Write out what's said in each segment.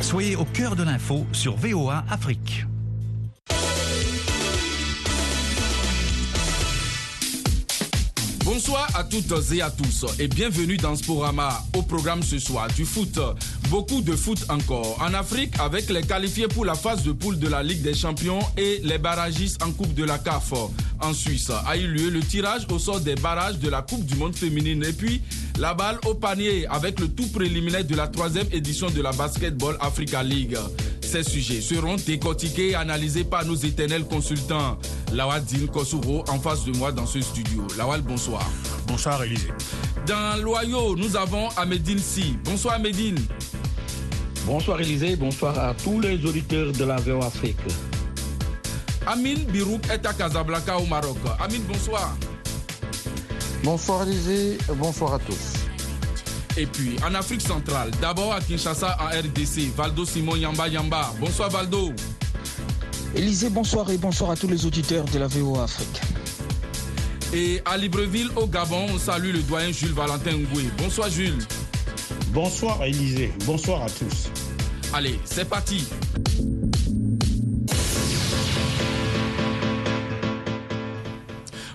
Soyez au cœur de l'info sur VOA Afrique. Bonsoir à toutes et à tous et bienvenue dans Sporama. Au programme ce soir, du foot, beaucoup de foot encore. En Afrique, avec les qualifiés pour la phase de poule de la Ligue des Champions et les barragistes en Coupe de la CAF. En Suisse a eu lieu le tirage au sort des barrages de la Coupe du Monde féminine et puis la balle au panier avec le tout préliminaire de la 3e édition de la Basketball Africa League. Ces sujets seront décortiqués et analysés par nos éternels consultants. Lawal Din Kosuro en face de moi dans ce studio. Lawal, bonsoir. Bonsoir, Élisée. Dans l'Ohio, nous avons Amédine Si. Bonsoir, Amédine. Bonsoir, Élisée. Bonsoir à tous les auditeurs de la VOA Afrique. Amine Birouk est à Casablanca, au Maroc. Amine, bonsoir. Bonsoir, Élisée. Bonsoir à tous. Et puis, en Afrique centrale, d'abord à Kinshasa, en RDC, Valdo Simon Yamba Yamba. Bonsoir, Valdo. Élisée, bonsoir et bonsoir à tous les auditeurs de la VOA Afrique. Et à Libreville, au Gabon, on salue le doyen Jules Valentin Ngwe. Bonsoir Jules. Bonsoir Élisée, bonsoir à tous. Allez, c'est parti.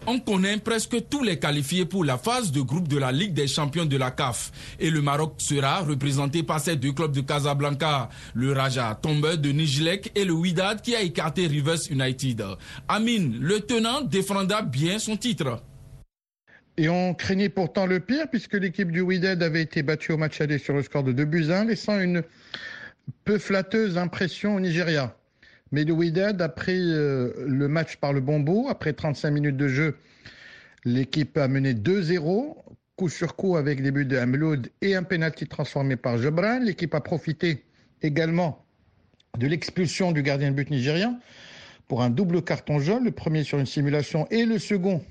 On connaît presque tous les qualifiés pour la phase de groupe de la Ligue des Champions de la CAF. Et le Maroc sera représenté par ces deux clubs de Casablanca, le Raja, tombeur de Nigelec, et le Wydad qui a écarté Rivers United. Amine, le tenant défendra bien son titre. Et on craignait pourtant le pire puisque l'équipe du Wydad avait été battue au match aller sur le score de 2-1, laissant une peu flatteuse impression au Nigeria. Mais le Wydad a pris le match par le bon bout. Après 35 minutes de jeu, l'équipe a mené 2-0, coup sur coup avec des buts de Hamloude et un pénalty transformé par Jebran. L'équipe a profité également de l'expulsion du gardien de but nigérien pour un double carton jaune, le premier sur une simulation et le second,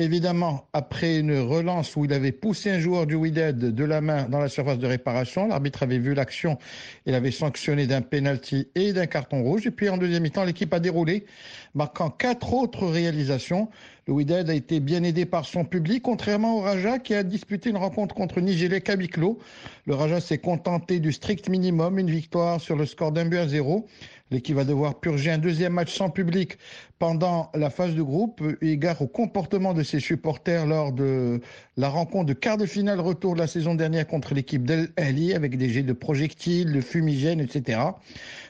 évidemment, après une relance où il avait poussé un joueur du Wydad de la main dans la surface de réparation. L'arbitre avait vu l'action et l'avait sanctionné d'un pénalty et d'un carton rouge. Et puis en deuxième mi-temps, l'équipe a déroulé, marquant 4 autres réalisations. Le Wydad a été bien aidé par son public, contrairement au Raja qui a disputé une rencontre contre Nigelec à huis clos. Le Raja s'est contenté du strict minimum, une victoire sur le score d'1-0. L'équipe va devoir purger un deuxième match sans public pendant la phase de groupe, égard au comportement de ses supporters lors de la rencontre de quart de finale retour de la saison dernière contre l'équipe d'Al Hilal, avec des jets de projectiles, de fumigènes, etc.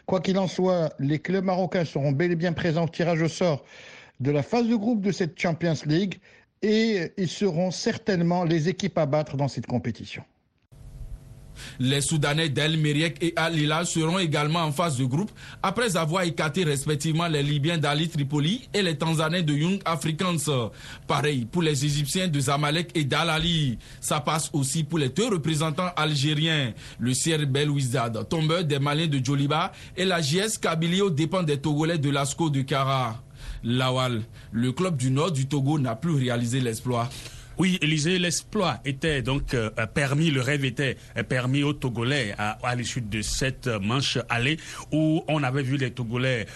Quoi qu'il en soit, les clubs marocains seront bel et bien présents au tirage au sort de la phase de groupe de cette Champions League et ils seront certainement les équipes à battre dans cette compétition. Les Soudanais d'El-Meriek et Al Hilal seront également en phase de groupe après avoir écarté respectivement les Libyens d'Ali Tripoli et les Tanzaniens de Young Afrikaans. Pareil pour les Égyptiens de Zamalek et d'Al-Ali. Ça passe aussi pour les 2 représentants algériens, le CR Belouizdad, tombeur des Maliens de Joliba, et la GS Kabilio dépend des Togolais de l'Asco de Kara. Lawal, le club du nord du Togo n'a plus réalisé l'exploit. Oui, Élisée, l'exploit était donc permis, le rêve était permis aux Togolais à l'issue de cette manche aller où on avait vu les Togolais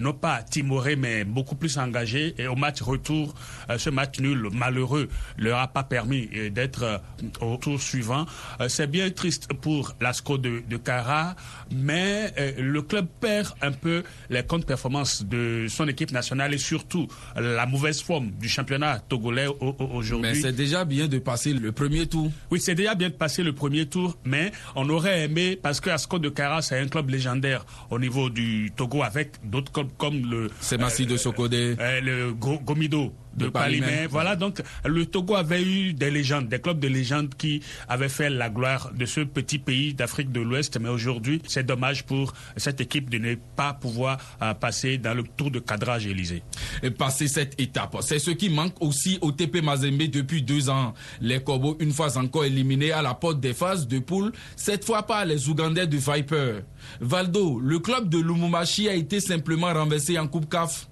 non pas timorés mais beaucoup plus engagés, et au match retour, ce match nul malheureux leur a pas permis d'être au tour suivant. C'est bien triste pour l'Asco de Kara, mais le club perd un peu les contre-performances de son équipe nationale et surtout la mauvaise forme du championnat togolais aujourd'hui. C'est déjà bien de passer le premier tour. Oui, c'est déjà bien de passer le premier tour, mais on aurait aimé, parce que Asco de Kara, c'est un club légendaire au niveau du Togo, avec d'autres clubs comme le Cemassi de Sokodé, le Gomido de Palimé. Voilà, donc le Togo avait eu des légendes, des clubs de légendes qui avaient fait la gloire de ce petit pays d'Afrique de l'Ouest. Mais aujourd'hui, c'est dommage pour cette équipe de ne pas pouvoir passer dans le tour de cadrage, Élysée. Et passer cette étape, c'est ce qui manque aussi au TP Mazembe depuis 2 ans. Les Kobos, une fois encore éliminés à la porte des phases de poule, cette fois par les Ougandais de Viper. Valdo, le club de Lubumbashi a été simplement renversé en Coupe CAF.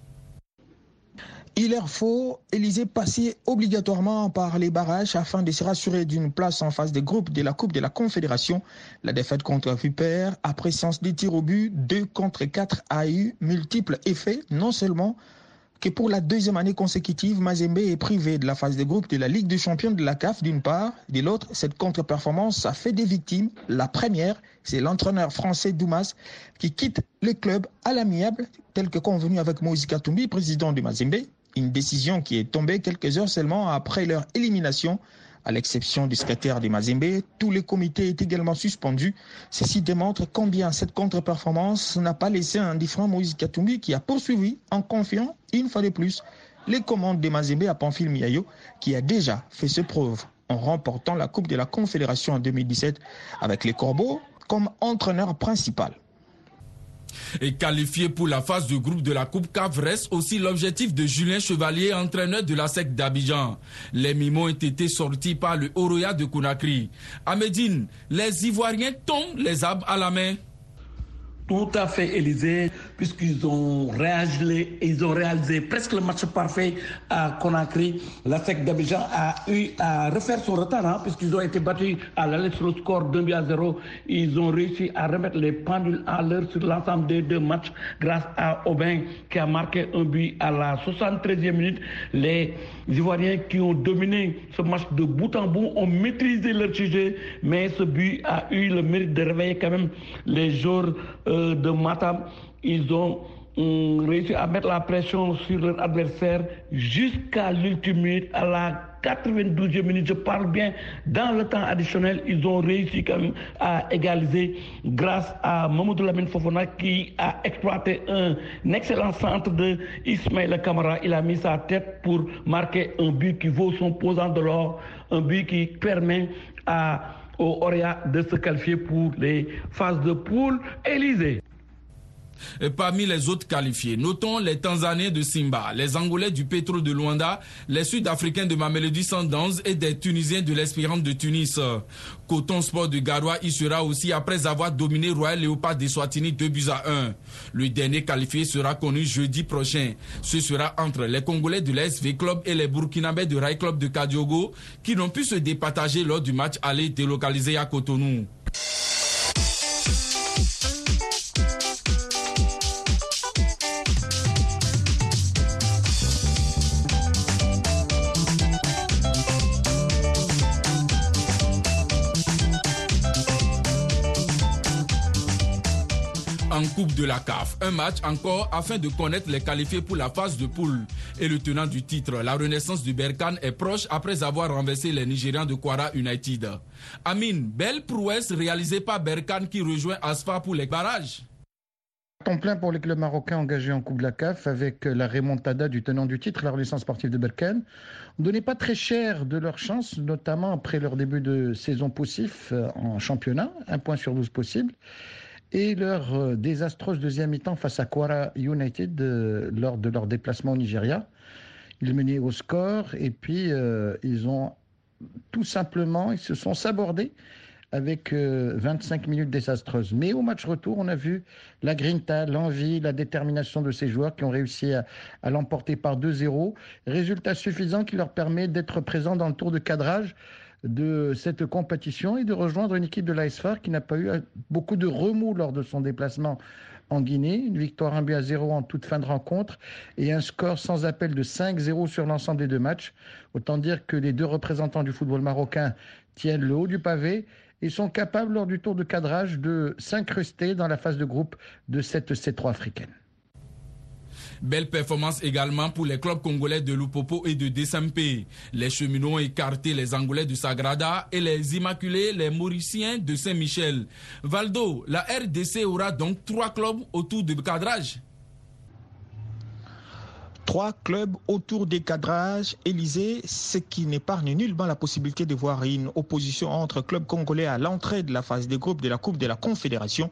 Il leur faut, Élisée, passer obligatoirement par les barrages afin de se rassurer d'une place en phase des groupes de la Coupe de la Confédération. La défaite contre Viper, après séance de tirs au but, 2-4, a eu multiples effets, non seulement que pour la deuxième année consécutive, Mazembe est privé de la phase de groupe de la Ligue des Champions de la CAF d'une part, de l'autre, cette contre-performance a fait des victimes. La première, c'est l'entraîneur français Doumas qui quitte le club à l'amiable, tel que convenu avec Moïse Katoumbi, président de Mazembe. Une décision qui est tombée quelques heures seulement après leur élimination. À l'exception du secrétaire de Mazembe, tout le comité est également suspendu. Ceci démontre combien cette contre-performance n'a pas laissé indifférent Moïse Katoumbi qui a poursuivi en confiant une fois de plus les commandes de Mazembe à Pamphile Miayo qui a déjà fait ses preuves en remportant la Coupe de la Confédération en 2017 avec les Corbeaux comme entraîneur principal. Et qualifié pour la phase de groupe de la Coupe CAF reste aussi l'objectif de Julien Chevalier, entraîneur de la SEC d'Abidjan. Les Mimos ont été sortis par le Horoya de Conakry. À Médine, les Ivoiriens tombent les arbres à la main. Tout à fait, Élisée, puisqu'ils ont réalisé presque le match parfait à Conakry. La SEC d'Abidjan a eu à refaire son retard, puisqu'ils ont été battus à l'aller sur le score de 2-0. Ils ont réussi à remettre les pendules à l'heure sur l'ensemble des deux matchs grâce à Aubin qui a marqué un but à la 73e minute. Les Ivoiriens qui ont dominé ce match de bout en bout ont maîtrisé leur sujet, mais ce but a eu le mérite de réveiller quand même les joueurs de Matam. Ils ont réussi à mettre la pression sur leur adversaire jusqu'à l'ultime minute, à la 92e minute, je parle bien, dans le temps additionnel, ils ont réussi quand même à égaliser grâce à Mamadou Lamine Fofana qui a exploité un excellent centre de Ismaël Kamara. Il a mis sa tête pour marquer un but qui vaut son pesant de l'or, un but qui permet au Horoya de se qualifier pour les phases de poule Élysée. Et parmi les autres qualifiés, notons les Tanzaniens de Simba, les Angolais du Petro de Luanda, les Sud-Africains de Mamelodi Sundowns et des Tunisiens de l'Espérance de Tunis. Coton Sport de Garoua y sera aussi après avoir dominé Royal Leopard de Eswatini 2-1. Le dernier qualifié sera connu jeudi prochain. Ce sera entre les Congolais de l'SV Club et les Burkinabés de Rai Club de Kadiogo qui n'ont pu se départager lors du match aller délocalisé à Cotonou. En Coupe de la CAF, un match encore afin de connaître les qualifiés pour la phase de poule. Et le tenant du titre, la renaissance du Berkane, est proche après avoir renversé les Nigérians de Kwara United. Amine, belle prouesse réalisée par Berkane qui rejoint Asfa pour les barrages. Temps plein pour les clubs marocains engagés en Coupe de la CAF avec la remontada du tenant du titre, la Renaissance sportive de Berkane. On ne donnait pas très cher de leur chance, notamment après leur début de saison poussif en championnat, 1 point sur 12 possible. Et leur désastreuse deuxième mi-temps face à Kwara United lors de leur déplacement au Nigeria. Ils menaient au score et puis ils se sont sabordés avec 25 minutes désastreuses. Mais au match retour, on a vu la grinta, l'envie, la détermination de ces joueurs qui ont réussi à l'emporter par 2-0. Résultat suffisant qui leur permet d'être présents dans le tour de cadrage de cette compétition et de rejoindre une équipe de l'AS FAR qui n'a pas eu beaucoup de remous lors de son déplacement en Guinée. Une victoire 1-0 en toute fin de rencontre et un score sans appel de 5-0 sur l'ensemble des deux matchs. Autant dire que les deux représentants du football marocain tiennent le haut du pavé et sont capables lors du tour de cadrage de s'incruster dans la phase de groupe de cette C3 africaine. Belle performance également pour les clubs congolais de Lupopo et de DCMP. Les cheminots ont écarté les Angolais de Sagrada et les immaculés, les Mauriciens de Saint-Michel. Valdo, la RDC aura donc 3 clubs autour du cadrage. 3 clubs autour des cadrages, Élysée, ce qui n'épargne nullement la possibilité de voir une opposition entre clubs congolais à l'entrée de la phase des groupes de la Coupe de la Confédération.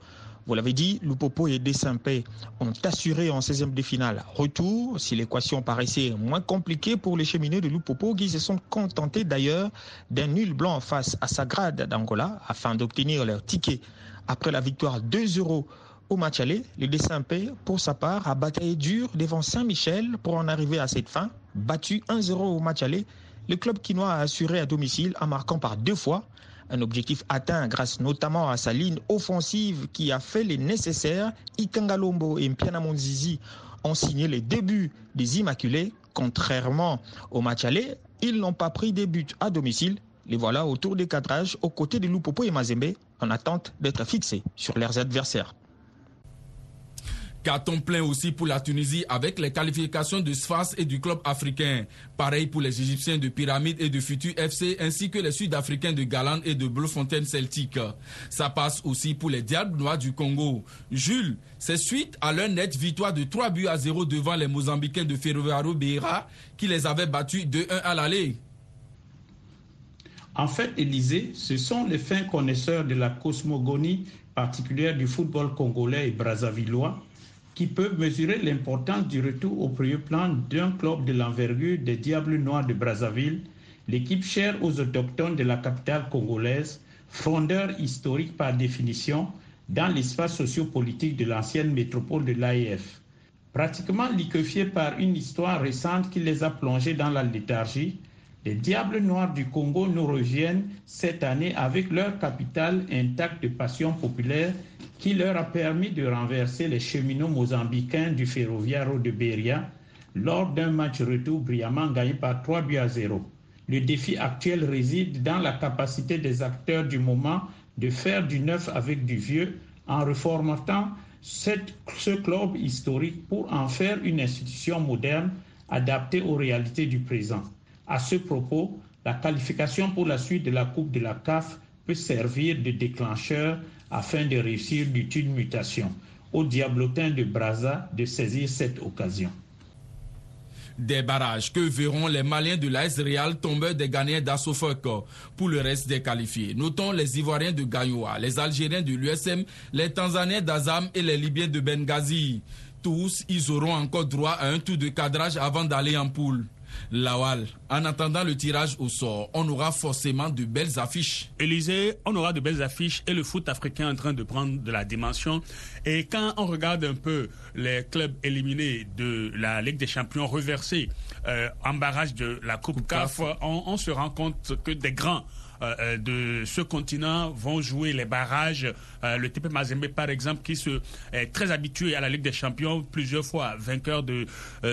Vous l'avez dit, Lupopo et DCMP ont assuré en 16e de finale. Retour, si l'équation paraissait moins compliquée pour les cheminots de Lupopo, qui se sont contentés d'ailleurs d'un nul blanc face à Sagrada d'Angola afin d'obtenir leur ticket. Après la victoire 2-0 au match aller, le DCMP, pour sa part, a bataillé dur devant Saint-Michel pour en arriver à cette fin. Battu 1-0 au match aller, le club quinois a assuré à domicile en marquant par 2 fois. Un objectif atteint grâce notamment à sa ligne offensive qui a fait les nécessaires. Ikangalombo et Mpiana Monzizi ont signé les débuts des Immaculés. Contrairement au match aller, ils n'ont pas pris des buts à domicile. Les voilà autour des cadrages aux côtés de Lupopo et Mazembe en attente d'être fixés sur leurs adversaires. Carton plein aussi pour la Tunisie avec les qualifications de Sfax et du club africain. Pareil pour les Égyptiens de Pyramide et de Futur FC ainsi que les Sud-Africains de Galande et de Bloemfontein Celtic. Ça passe aussi pour les Diables Noirs du Congo. Jules, c'est suite à leur nette victoire de 3-0 devant les Mozambicains de Ferroviario Beira qui les avaient battus 2-1 à l'aller. En fait, Élisée, ce sont les fins connaisseurs de la cosmogonie particulière du football congolais et brazzavillois qui peuvent mesurer l'importance du retour au premier plan d'un club de l'envergure des Diables Noirs de Brazzaville, l'équipe chère aux autochtones de la capitale congolaise, frondeur historique par définition dans l'espace sociopolitique de l'ancienne métropole de l'AEF. Pratiquement liquéfiés par une histoire récente qui les a plongés dans la léthargie, les Diables Noirs du Congo nous reviennent cette année avec leur capitale intacte de passion populaire qui leur a permis de renverser les cheminots mozambicains du Ferroviario de Beira lors d'un match retour brillamment gagné par 3-0. Le défi actuel réside dans la capacité des acteurs du moment de faire du neuf avec du vieux en reformatant ce club historique pour en faire une institution moderne adaptée aux réalités du présent. À ce propos, la qualification pour la suite de la Coupe de la CAF peut servir de déclencheur afin de réussir d'utiles mutations. Au diablotin de Brazza de saisir cette occasion. Des barrages que verront les Maliens de l'AS Real tombeurs des Ghanéens d'Asofok pour le reste des qualifiés. Notons les Ivoiriens de Gayoa, les Algériens de l'USM, les Tanzaniens d'Azam et les Libyens de Benghazi. Tous, ils auront encore droit à un tour de cadrage avant d'aller en poule. Lawal, en attendant le tirage au sort, on aura forcément de belles affiches. Élisée, on aura de belles affiches et le foot africain est en train de prendre de la dimension. Et quand on regarde un peu les clubs éliminés de la Ligue des Champions reversés en barrage de la Coupe CAF, on se rend compte que des grands de ce continent vont jouer les barrages. Le TP Mazembe, par exemple, qui est très habitué à la Ligue des Champions, plusieurs fois vainqueur de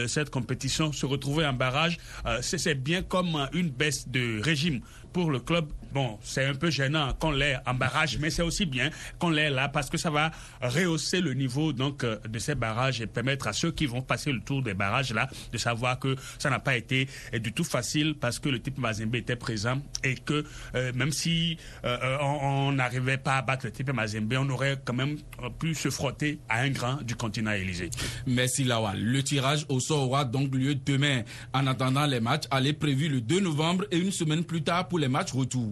cette compétition, se retrouver en barrage, c'est bien comme une baisse de régime pour le club. Bon, c'est un peu gênant qu'on l'ait en barrage, mais c'est aussi bien qu'on l'ait là parce que ça va rehausser le niveau donc de ces barrages et permettre à ceux qui vont passer le tour des barrages là de savoir que ça n'a pas été du tout facile parce que le TP Mazembe était présent et que même si on n'arrivait pas à battre le TP Mazembe, on aurait quand même pu se frotter à un grand du continent élysée. Merci Lawal. Le tirage au sort aura donc lieu demain. En attendant les matchs, elle est prévue le 2 novembre et une semaine plus tard pour les matchs retour.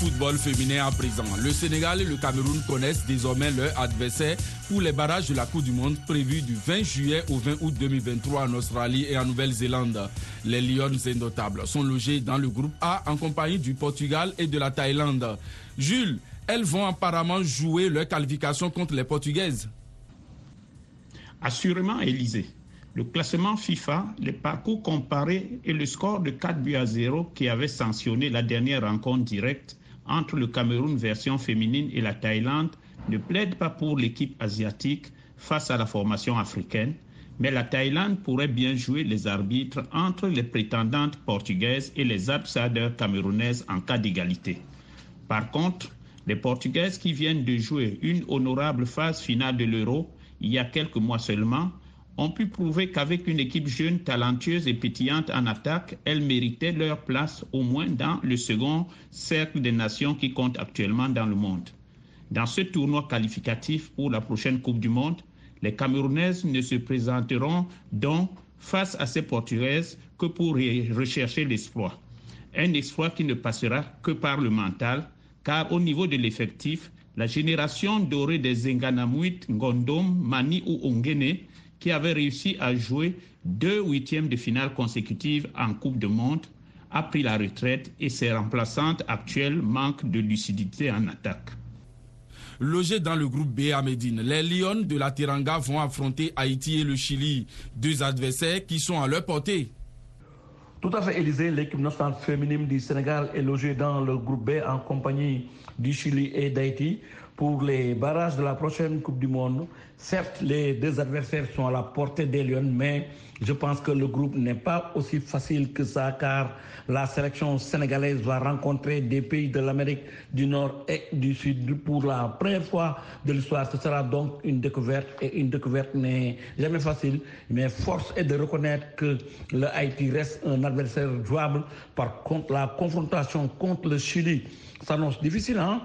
Football féminin à présent. Le Sénégal et le Cameroun connaissent désormais leur adversaire pour les barrages de la Coupe du Monde prévue du 20 juillet au 20 août 2023 en Australie et en Nouvelle-Zélande. Les Lions indomptables sont logés dans le groupe A en compagnie du Portugal et de la Thaïlande. Jules, elles vont apparemment jouer leur qualification contre les Portugaises. Assurément, Élisée. Le classement FIFA, les parcours comparés et le score de 4-0 qui avait sanctionné la dernière rencontre directe entre le Cameroun version féminine et la Thaïlande ne plaide pas pour l'équipe asiatique face à la formation africaine, mais la Thaïlande pourrait bien jouer les arbitres entre les prétendantes portugaises et les outsiders camerounaises en cas d'égalité. Par contre, les portugaises qui viennent de jouer une honorable phase finale de l'Euro il y a quelques mois seulement ont pu prouver qu'avec une équipe jeune, talentueuse et pétillante en attaque, elles méritaient leur place au moins dans le second cercle des nations qui compte actuellement dans le monde. Dans ce tournoi qualificatif pour la prochaine Coupe du Monde, les Camerounaises ne se présenteront donc face à ces Portugaises que pour rechercher l'espoir. Un espoir qui ne passera que par le mental, car au niveau de l'effectif, la génération dorée des Nganamouit, Ngondom, Mani ou Ongene, qui avait réussi à jouer 2 huitièmes de finale consécutives en Coupe du Monde, a pris la retraite et ses remplaçantes actuelles manquent de lucidité en attaque. Logés dans le groupe B à Médine, les Lions de la Teranga vont affronter Haïti et le Chili, deux adversaires qui sont à leur portée. Tout à fait, Élisée, l'équipe nationale féminine du Sénégal est logée dans le groupe B en compagnie du Chili et d'Haïti pour les barrages de la prochaine Coupe du Monde. Certes, les deux adversaires sont à la portée des Lions, mais je pense que le groupe n'est pas aussi facile que ça, car la sélection sénégalaise va rencontrer des pays de l'Amérique du Nord et du Sud pour la première fois de l'histoire. Ce sera donc une découverte, et une découverte n'est jamais facile, mais force est de reconnaître que le Haïti reste un adversaire jouable. Par contre, la confrontation contre le Chili s'annonce difficile, hein,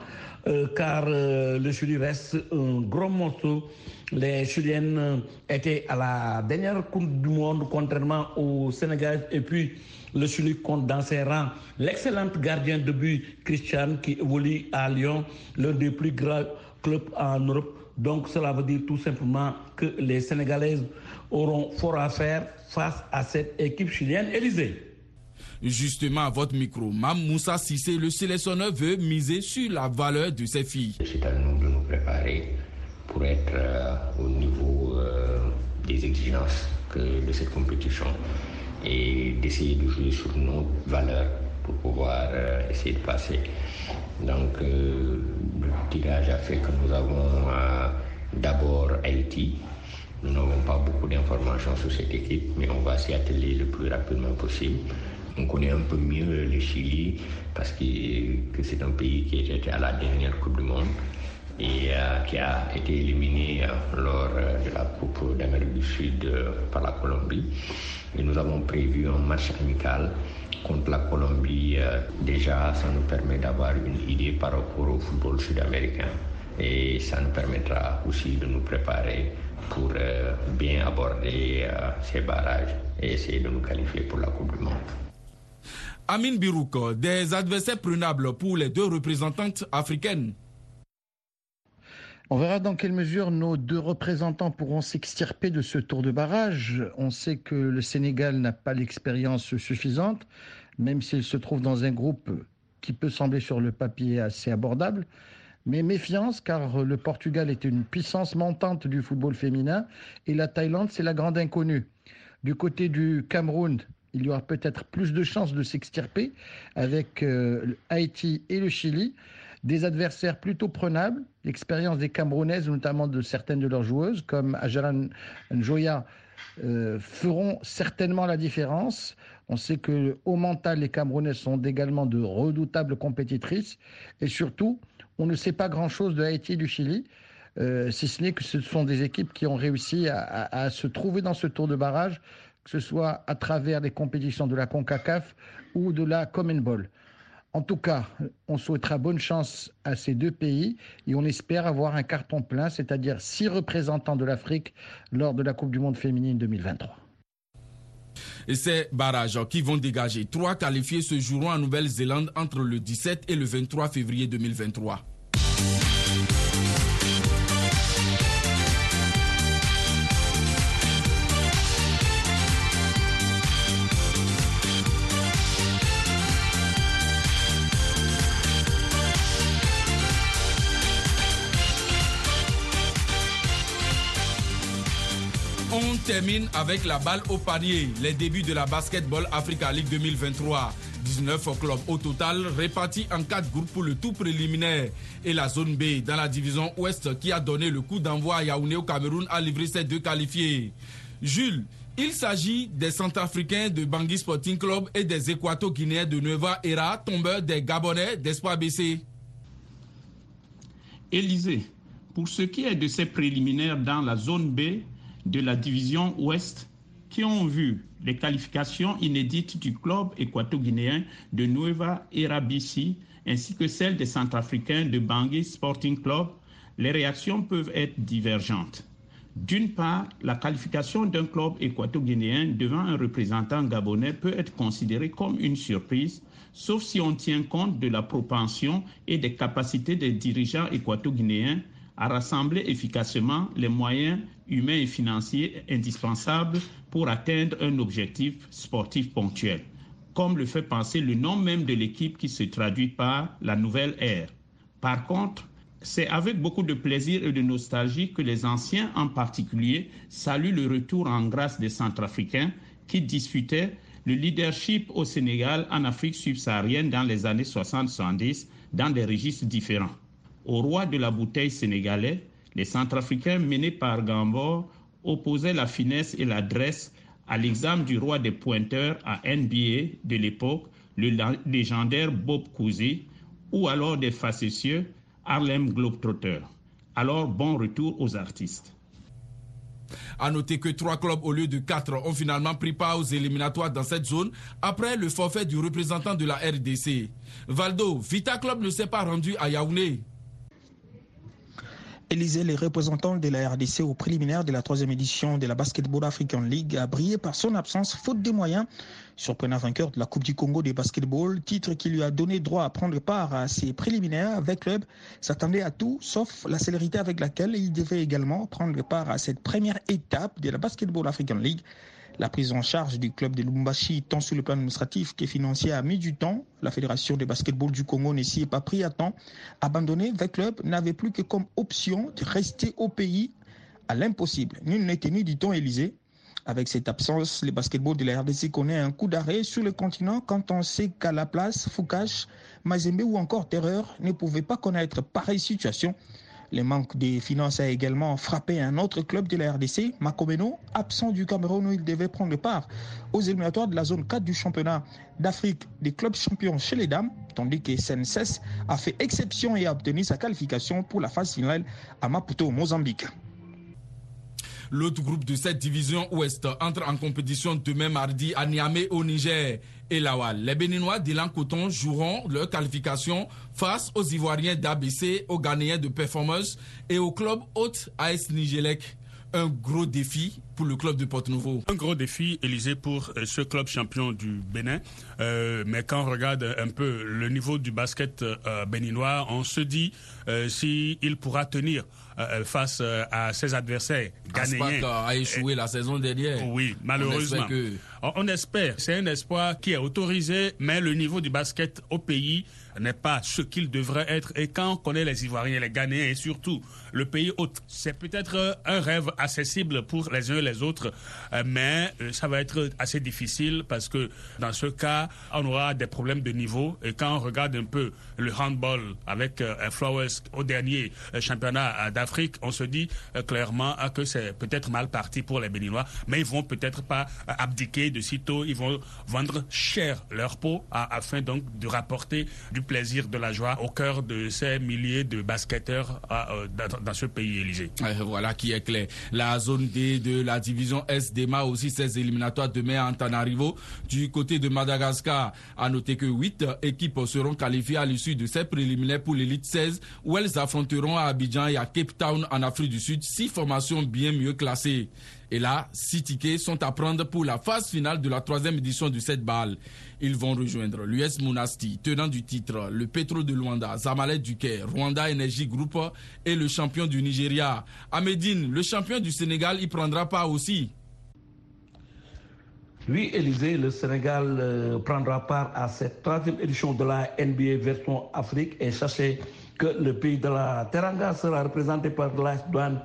car le Chili reste un gros morceau. Les Chiliennes étaient à la dernière Coupe du Monde, contrairement au Sénégal. Et puis, le Chili compte dans ses rangs l'excellente gardien de but, Christian, qui évolue à Lyon, l'un des plus grands clubs en Europe. Donc, cela veut dire tout simplement que les Sénégalaises auront fort à faire face à cette équipe chilienne. Élysée. Justement, à votre micro, Mme Moussa Sissé, le sélectionneur, veut miser sur la valeur de ses filles. C'est à nous de nous préparer pour être au niveau des exigences de cette compétition et d'essayer de jouer sur nos valeurs pour pouvoir essayer de passer. Donc, le tirage a fait que nous avons d'abord Haïti. Nous n'avons pas beaucoup d'informations sur cette équipe, mais on va s'y atteler le plus rapidement possible. On connaît un peu mieux le Chili parce que c'est un pays qui était à la dernière Coupe du Monde et qui a été éliminé lors de la Coupe d'Amérique du Sud par la Colombie. Et nous avons prévu un match amical contre la Colombie. Déjà, ça nous permet d'avoir une idée par rapport au football sud-américain et ça nous permettra aussi de nous préparer pour bien aborder ces barrages et essayer de nous qualifier pour la Coupe du Monde. Amine Birouk, des adversaires prenables pour les deux représentantes africaines. On verra dans quelle mesure nos deux représentants pourront s'extirper de ce tour de barrage. On sait que le Sénégal n'a pas l'expérience suffisante, même s'il se trouve dans un groupe qui peut sembler sur le papier assez abordable. Mais méfiance, car le Portugal est une puissance montante du football féminin et la Thaïlande, c'est la grande inconnue. Du côté du Cameroun, il y aura peut-être plus de chances de s'extirper avec Haïti et le Chili. Des adversaires plutôt prenables, l'expérience des Camerounaises, notamment de certaines de leurs joueuses, comme Ajran Njoya, feront certainement la différence. On sait qu'au mental, les Camerounaises sont également de redoutables compétitrices. Et surtout, on ne sait pas grand-chose de Haïti et du Chili. Si ce n'est que ce sont des équipes qui ont réussi à se trouver dans ce tour de barrage, que ce soit à travers les compétitions de la CONCACAF ou de la Common Ball. En tout cas, on souhaitera bonne chance à ces deux pays et on espère avoir un carton plein, c'est-à-dire 6 représentants de l'Afrique lors de la Coupe du Monde féminine 2023. Et ces barrages qui vont dégager 3 qualifiés se joueront en Nouvelle-Zélande entre le 17 et le 23 février 2023. On termine avec la balle au panier, les débuts de la Basketball Africa League 2023. 19 clubs au total répartis en 4 groupes pour le tout préliminaire. Et la zone B dans la division Ouest qui a donné le coup d'envoi à Yaoundé au Cameroun a livré ses 2 qualifiés. Jules, il s'agit des Centrafricains de Bangui Sporting Club et des Équato-Guinéens de Nueva Era, tombeurs des Gabonais d'Espoir BC. Élisée, pour ce qui est de ces préliminaires dans la zone B, de la division Ouest qui ont vu les qualifications inédites du club équato-guinéen de Nueva Era BC ainsi que celles des Centrafricains de Bangui Sporting Club, les réactions peuvent être divergentes. D'une part, la qualification d'un club équato-guinéen devant un représentant gabonais peut être considérée comme une surprise, sauf si on tient compte de la propension et des capacités des dirigeants équato-guinéens à rassembler efficacement les moyens humains et financiers indispensables pour atteindre un objectif sportif ponctuel, comme le fait penser le nom même de l'équipe qui se traduit par la nouvelle ère. Par contre, c'est avec beaucoup de plaisir et de nostalgie que les anciens en particulier saluent le retour en grâce des Centrafricains qui disputaient le leadership au Sénégal en Afrique subsaharienne dans les années 60-70 dans des registres différents. Au roi de la bouteille sénégalais, les Centrafricains menés par Gambor opposaient la finesse et l'adresse à l'examen du roi des pointeurs à NBA de l'époque, le légendaire Bob Cousy, ou alors des facétieux Harlem Globetrotter. Alors bon retour aux artistes. A noter que 3 clubs au lieu de 4 ont finalement pris part aux éliminatoires dans cette zone après le forfait du représentant de la RDC. Valdo, Vita Club ne s'est pas rendu à Yaoundé. Élisez les représentants de la RDC au préliminaire de la 3e édition de la Basketball Africa League a brillé par son absence faute de moyens. Surprenant vainqueur de la Coupe du Congo de basketball, titre qui lui a donné droit à prendre part à ses préliminaires avec club, s'attendait à tout sauf la célérité avec laquelle il devait également prendre part à cette première étape de la Basketball Africa League. La prise en charge du club de Lubumbashi, tant sur le plan administratif que financier, a mis du temps. La Fédération de basketball du Congo ne s'y est pas pris à temps. Abandonné, le club n'avait plus que comme option de rester au pays à l'impossible. Nul n'est tenu, dit-on, Élysée. Avec cette absence, le basketball de la RDC connaît un coup d'arrêt sur le continent quand on sait qu'à la place, Foucache, Mazembe ou encore Terreur ne pouvaient pas connaître pareille situation. Le manque des finances a également frappé un autre club de la RDC, Makomeno, absent du Cameroun où il devait prendre part aux éliminatoires de la zone 4 du championnat d'Afrique des clubs champions chez les dames, tandis que Senses a fait exception et a obtenu sa qualification pour la phase finale à Maputo, Mozambique. L'autre groupe de cette division ouest entre en compétition demain mardi à Niamey au Niger et Lawal. Les Béninois d'Élan Coton joueront leur qualification face aux Ivoiriens d'ABC, aux Ghanéens de Performance et au club hôte AS Nigelec. Un gros défi pour le club de Porto-Novo. Un gros défi, Élysée, pour ce club champion du Bénin. Mais quand on regarde un peu le niveau du basket béninois, on se dit s'il pourra tenir face à ses adversaires ghanéens. Aspak a échoué la saison dernière. Oui, malheureusement. On espère, c'est un espoir qui est autorisé, mais le niveau du basket au pays n'est pas ce qu'il devrait être. Et quand on connaît les Ivoiriens, les Ghanéens et surtout le pays hôte, c'est peut-être un rêve accessible pour les uns et les autres, mais ça va être assez difficile parce que dans ce cas, on aura des problèmes de niveau. Et quand on regarde un peu le handball avec Flowers au dernier championnat d'Afrique, on se dit clairement que c'est peut-être mal parti pour les Béninois, mais ils vont peut-être pas abdiquer de sitôt. Ils vont vendre cher leur peau afin donc de rapporter du plaisir, de la joie au cœur de ces milliers de basketteurs dans ce pays, Élysée. Voilà qui est clair. La zone D de la division S démarre aussi ses éliminatoires demain à Antananarivo. Du côté de Madagascar, à noter que 8 équipes seront qualifiées à l'issue de ces préliminaires pour l'élite 16 où elles affronteront à Abidjan et à Cape Town en Afrique du Sud, 6 formations bien mieux classées. Et là, 6 tickets sont à prendre pour la phase finale de la 3e édition du 7 balles. Ils vont rejoindre l'US Monastir, tenant du titre, le Petro de Luanda, Zamalek du Caire, Rwanda Energy Group et le champion du Nigeria. Amédine, le champion du Sénégal, y prendra part aussi. Oui, Élysée, le Sénégal prendra part à cette 3e édition de la NBA version Afrique et sachez que le pays de la Teranga sera représenté par l'AS Douanes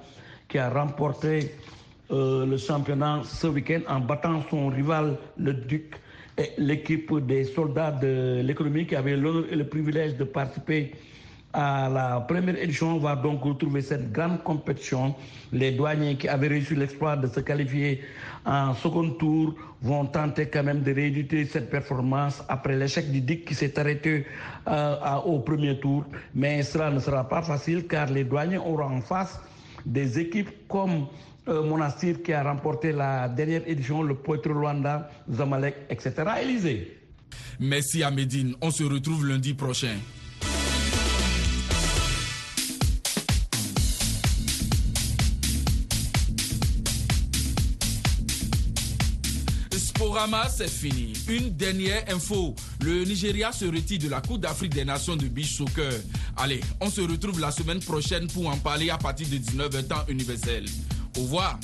qui a remporté le championnat ce week-end en battant son rival, le Duc, et l'équipe des soldats de l'économie qui avait l'honneur et le privilège de participer à la première édition va donc retrouver cette grande compétition. Les douaniers qui avaient réussi l'exploit de se qualifier en second tour vont tenter quand même de rééditer cette performance après l'échec du DIC qui s'est arrêté au premier tour. Mais cela ne sera pas facile car les douaniers auront en face des équipes comme Monastir qui a remporté la dernière édition, le Petro Luanda, Zamalek, etc. Élysée. Merci à Médine. On se retrouve lundi prochain. Sporama, c'est fini. Une dernière info. Le Nigeria se retire de la Coupe d'Afrique des Nations de Beach Soccer. Allez, on se retrouve la semaine prochaine pour en parler à partir de 19h temps universel. Au revoir.